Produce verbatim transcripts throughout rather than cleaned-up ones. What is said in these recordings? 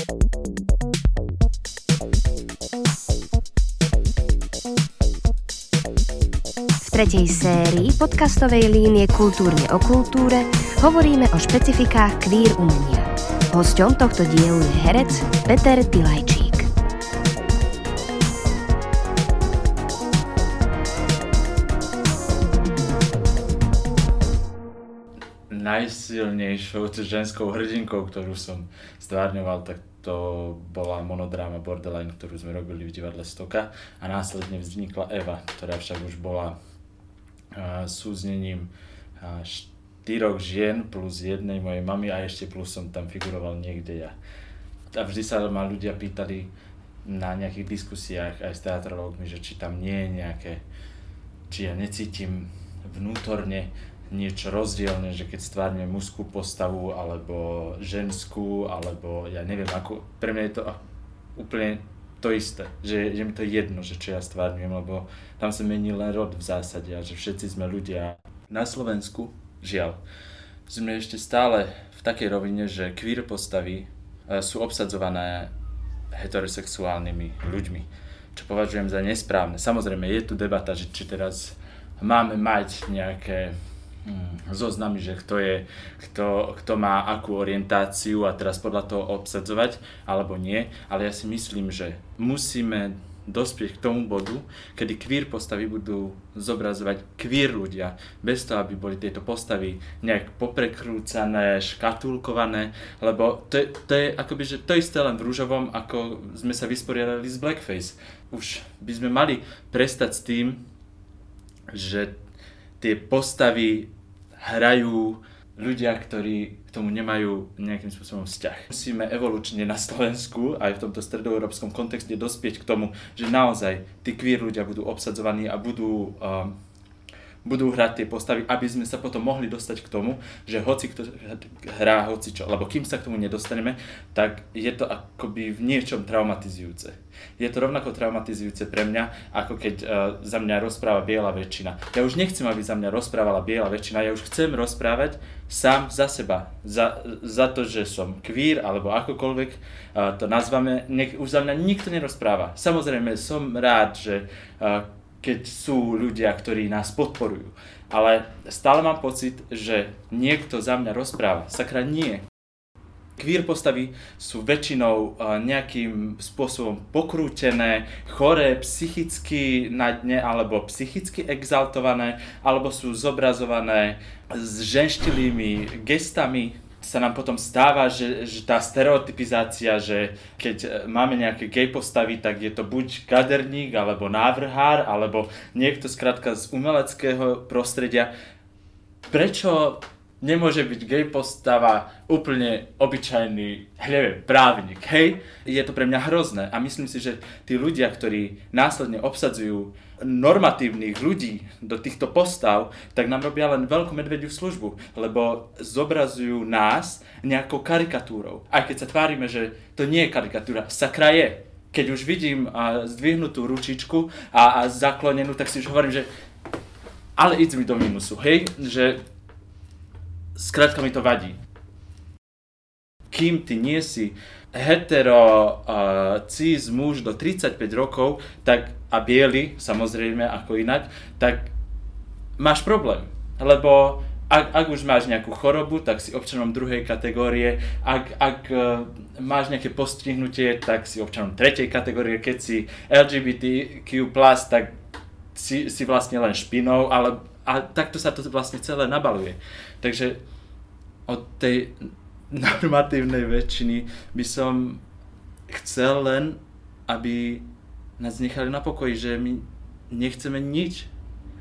V tretej sérii podcastovej línie Kultúrne o kultúre hovoríme o špecifikách queer umenia. Hosťom tohto dielu je herec Peter Tilajčík. Najsilnejšou ženskou hrdinkou, ktorú som stvárňoval, tak to bola monodráma Borderline, ktorú sme robili v divadle Stoka, a následne vznikla Eva, ktorá však už bola súznením štyroch žien plus jednej mojej mamy a ešte plus som tam figuroval niekde ja. A vždy sa ma ľudia pýtali na nejakých diskusiách aj s teatrológmi, že či tam nie je nejaké, či ja necítim vnútorne niečo rozdielne, že keď stvárne mužskú postavu alebo ženskú, alebo ja neviem ako, pre mňa je to úplne to isté, že je mi to jedno, že čo ja stvárňujem, lebo tam sa mení len rod v zásade a že všetci sme ľudia. Na Slovensku, žiaľ, sme ešte stále v takej rovine, že queer postavy sú obsadzované heterosexuálnymi ľuďmi, čo považujem za nesprávne. Samozrejme, je tu debata, že či teraz máme mať nejaké hmm, zoznamy, že kto je, kto, kto má akú orientáciu a teraz podľa toho obsadzovať alebo nie, ale ja si myslím, že musíme dospieť k tomu bodu, kedy queer postavy budú zobrazovať queer ľudia, bez toho, aby boli tieto postavy nejak poprekrúcané, škatulkované, lebo to, to je akoby, že to isté len v rúžovom, ako sme sa vysporiadali s blackface. Už by sme mali prestať s tým, že tie postavy hrajú ľudia, ktorí k tomu nemajú nejakým spôsobom vzťah. Musíme evolučne na Slovensku aj v tomto stredoeurópskom kontexte dospieť k tomu, že naozaj tí queer ľudia budú obsadzovaní a budú, um, budú hrať tie postavy, aby sme sa potom mohli dostať k tomu, že hoci kto hrá hocičo, lebo kým sa k tomu nedostaneme, tak je to akoby v niečom traumatizujúce. Je to rovnako traumatizujúce pre mňa, ako keď uh, za mňa rozpráva biela väčšina. Ja už nechcem, aby za mňa rozprávala biela väčšina, ja už chcem rozprávať sám za seba. Za, za to, že som queer, alebo akokoľvek uh, to nazvame, nech, už za mňa nikto nerozpráva. Samozrejme, som rád, že uh, keď sú ľudia, ktorí nás podporujú, ale stále mám pocit, že niekto za mňa rozpráva. Sakra nie. Queer postavy sú väčšinou nejakým spôsobom pokrútené, choré, psychicky na dne alebo psychicky exaltované, alebo sú zobrazované s ženštilými gestami. Sa nám potom stáva, že, že tá stereotypizácia, že keď máme nejaké gay postavy, tak je to buď kaderník, alebo návrhár, alebo niekto skrátka z umeleckého prostredia. Prečo nemôže byť gej postava úplne obyčajný, neviem, právnik, hej? Je to pre mňa hrozné a myslím si, že tí ľudia, ktorí následne obsadzujú normatívnych ľudí do týchto postav, tak nám robia len veľkú medvediu službu, lebo zobrazujú nás nejakou karikatúrou. Aj keď sa tvárime, že to nie je karikatúra, sakra je. Keď už vidím zdvihnutú ručičku a, a zaklonenú, tak si už hovorím, že ale idz mi do minusu, hej? Že skrátka mi to vadí. Kým ty nie si hetero, uh, cis muž do tridsaťpäť rokov, tak a biely, samozrejme ako inak, tak máš problém. Lebo ak, ak už máš nejakú chorobu, tak si občanom druhej kategórie. Ak, ak uh, máš nejaké postihnutie, tak si občanom tretej kategórie. Keď si el gé bé té kvé plus, tak si, si vlastne len špinou, ale a takto sa to vlastne celé nabaluje. Takže od tej normatívnej väčšiny by som chcel len, aby nás nechali na pokoji, že my nechceme nič,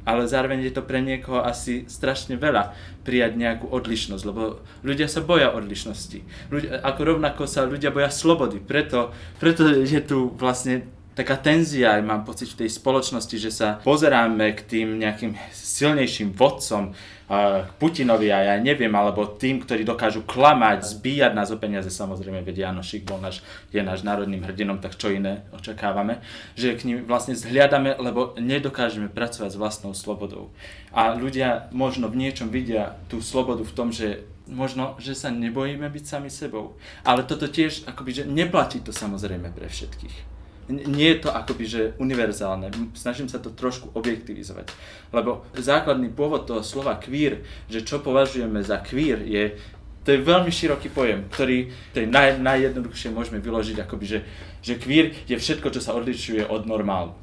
ale zároveň je to pre niekoho asi strašne veľa prijať nejakú odlišnosť, lebo ľudia sa boja odlišnosti. Ľudia, ako rovnako sa ľudia boja slobody, preto, preto je tu vlastne taká tenzia, mám pocit v tej spoločnosti, že sa pozeráme k tým nejakým silnejším vodcom, k Putinovi a ja neviem, alebo tým, ktorí dokážu klamať, zbíjať nás o peniaze, samozrejme, veď Janošik bol náš, je náš národným hrdinom, tak čo iné očakávame, že k ním vlastne zhliadame, lebo nedokážeme pracovať s vlastnou slobodou. A ľudia možno v niečom vidia tú slobodu v tom, že možno, že sa nebojíme byť sami sebou. Ale toto tiež, akoby, že neplatí to samozrejme pre všetkých. Nie je to akoby, že univerzálne. Snažím sa to trošku objektivizovať. Lebo základný pôvod toho slova queer, že čo považujeme za queer, je, to je veľmi široký pojem, ktorý to je naj, najjednoduchšie môžeme vyložiť, akoby, že, že queer je všetko, čo sa odlišuje od normálu.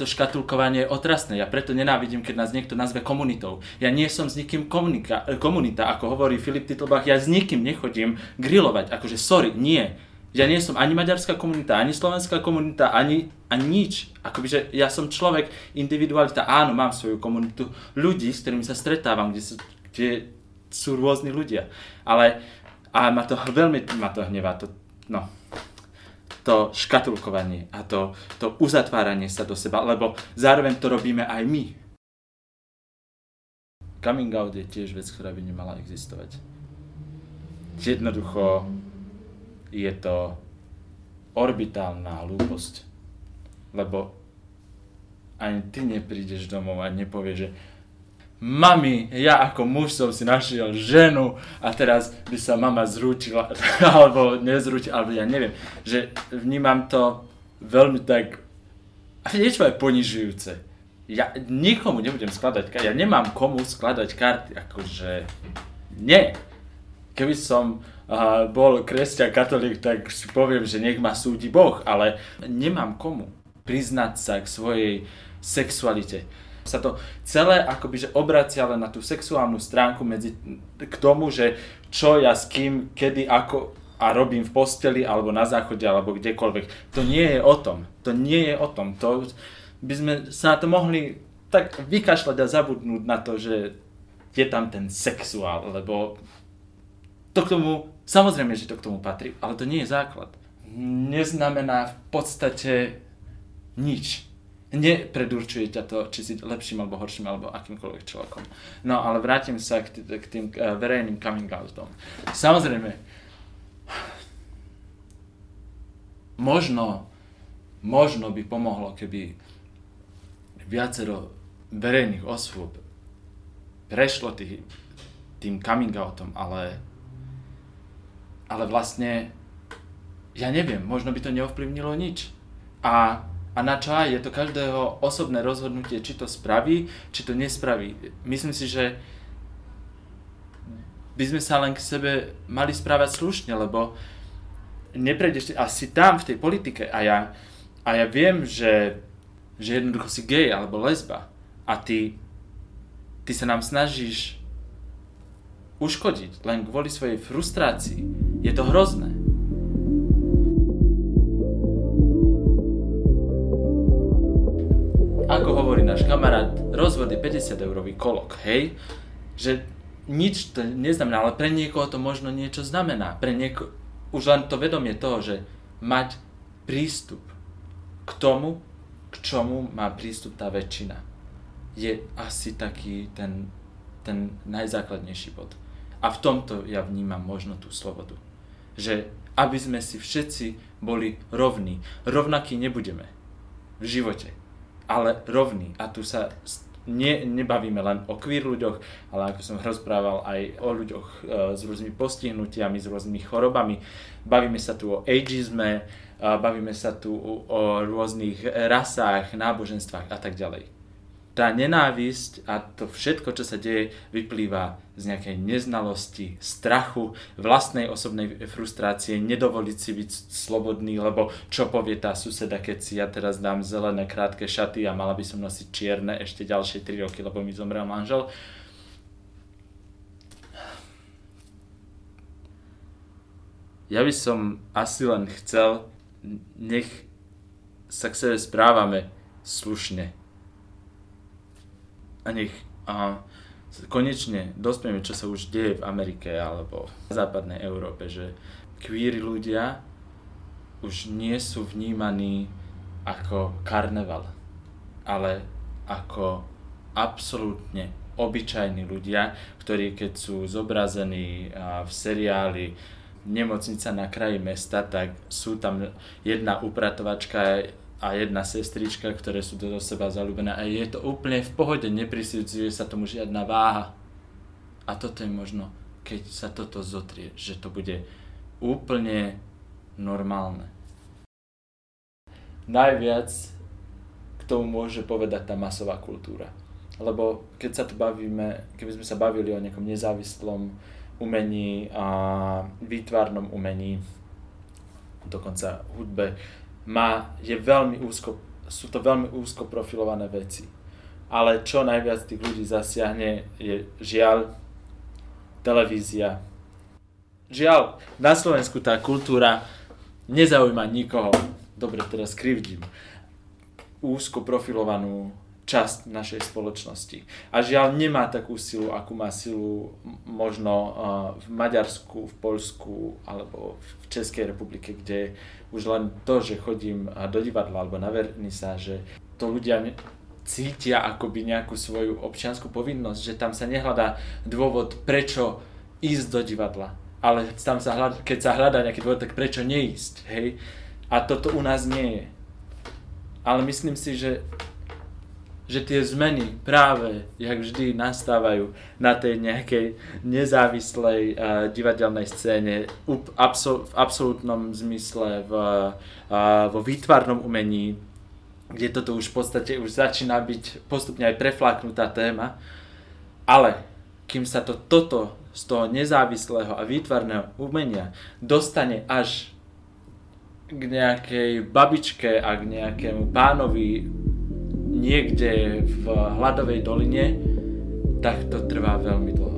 To škatulkovanie je otrasné. Ja preto nenávidím, keď nás niekto nazve komunitou. Ja nie som s nikým komunika, komunita, ako hovorí Filip Titlbách, ja s nikým nechodím grilovať, akože sorry, nie. Ja nie som ani maďarská komunita, ani slovenská komunita, ani, ani nič. Akobyže ja som človek, individualita, áno, mám svoju komunitu ľudí, s ktorými sa stretávam, kde sú, kde sú rôzni ľudia. Ale a ma to veľmi ma to hnevá, to, no, to škatulkovanie a to, to uzatváranie sa do seba, lebo zároveň to robíme aj my. Coming out je tiež vec, ktorá by nemala existovať. Jednoducho je to orbitálna hlúposť, lebo ani ty neprídeš domov a nepovieš, že mami, ja ako muž som si našiel ženu a teraz by sa mama zrútila, alebo nezrútila, alebo ja neviem, že vnímam to veľmi tak, niečo aj ponižujúce. Ja nikomu nebudem skladať karty, ja nemám komu skladať karty, akože nie. Keby som uh, bol kresťan, katolík, tak si poviem, že nech ma súdi Boh, ale nemám komu priznať sa k svojej sexualite. Sa to celé akoby, že obracia len na tú sexuálnu stránku medzi k tomu, že čo ja s kým, kedy, ako a robím v posteli, alebo na záchode, alebo kdekoľvek. To nie je o tom. To nie je o tom. To by sme sa na to mohli tak vykašľať a zabudnúť na to, že je tam ten sexuál, lebo to k tomu, samozrejme, že to k tomu patrí, ale to nie je základ. Neznamená v podstate nič. Nepredurčuje ťa to, či si lepším, alebo horším, alebo akýmkoľvek človekom. No, ale vrátim sa k, t- k tým uh, verejným coming outom. Samozrejme, možno, možno by pomohlo, keby viacero verejných osôb prešlo tý, tým coming outom, ale Ale vlastne, ja neviem, možno by to neovplyvnilo nič. A, a na čo aj? Je to každého osobné rozhodnutie, či to spraví, či to nespraví. Myslím si, že by sme sa len k sebe mali správať slušne, lebo neprejdeš asi tam v tej politike a ja, a ja viem, že, že jednoducho si gej alebo lesba a ty, ty sa nám snažíš uškodiť len kvôli svojej frustrácii. Je to hrozné. Ako hovorí náš kamarát, rozvod je päťdesiat eurový kolok, hej? Že nič to neznamená, ale pre niekoho to možno niečo znamená. Pre nieko- už len to vedomie toho, že mať prístup k tomu, k čomu má prístup tá väčšina. Je asi taký ten, ten najzákladnejší bod. A v tomto ja vnímam možno tú slobodu. Že aby sme si všetci boli rovní. Rovnakí nebudeme v živote, ale rovní. A tu sa ne, nebavíme len o queer ľuďoch, ale ako som rozprával aj o ľuďoch e, s rôznymi postihnutiami, s rôznymi chorobami. Bavíme sa tu o ageizme, bavíme sa tu o, o rôznych rasách, náboženstvách a tak ďalej. Tá nenávisť a to všetko, čo sa deje, vyplýva z nejakej neznalosti, strachu, vlastnej osobnej frustrácie, nedovoliť si byť slobodný, lebo čo povie tá suseda, keď si ja teraz dám zelené krátke šaty a mala by som nosiť čierne ešte ďalšie tri roky, lebo mi zomrel manžel. Ja by som asi len chcel, nech sa k sebe správame slušne. A nech a konečne dospieme, čo sa už deje v Amerike alebo v západnej Európe, že queer ľudia už nie sú vnímaní ako karneval, ale ako absolútne obyčajní ľudia, ktorí keď sú zobrazení v seriáli Nemocnica na kraji mesta, tak sú tam jedna upratovačka a jedna sestrička, ktoré sú do seba zalúbené a je to úplne v pohode, neprisudzuje sa tomu žiadna váha. A toto je možno keď sa toto zotrie, že to bude úplne normálne. Najviac k tomu môže povedať tá masová kultúra. Lebo keď sa tu bavíme, keby sme sa bavili o nejakom nezávislom umení a výtvarnom umení, dokonca hudbe, má, je veľmi úzko, sú to veľmi úzko profilované veci. Ale čo najviac tých ľudí zasiahne, je žiaľ televízia. Žiaľ, na Slovensku tá kultúra nezaujíma nikoho. Dobre, teraz krivdím. Úzko profilovanú časť našej spoločnosti. A žiaľ nemá takú silu, akú má silu možno v Maďarsku, v Poľsku alebo v Českej republike, kde už len to, že chodím do divadla alebo na vernisáže, to ľudia cítia akoby nejakú svoju občiansku povinnosť, že tam sa nehľadá dôvod, prečo ísť do divadla. Ale tam sa hľadá, keď sa hľadá nejaký dôvod, tak prečo neísť, hej? A toto u nás nie je. Ale myslím si, že že tie zmeny práve, jak vždy, nastávajú na tej nejakej nezávislej uh, divadelnej scéne up, absol, v absolútnom zmysle, v, uh, vo výtvarnom umení, kde toto už v podstate už začína byť postupne aj prefláknutá téma. Ale kým sa to, toto z toho nezávislého a výtvarného umenia dostane až k nejakej babičke a k nejakému pánovi niekde v Hladovej doline, tak to trvá veľmi dlho.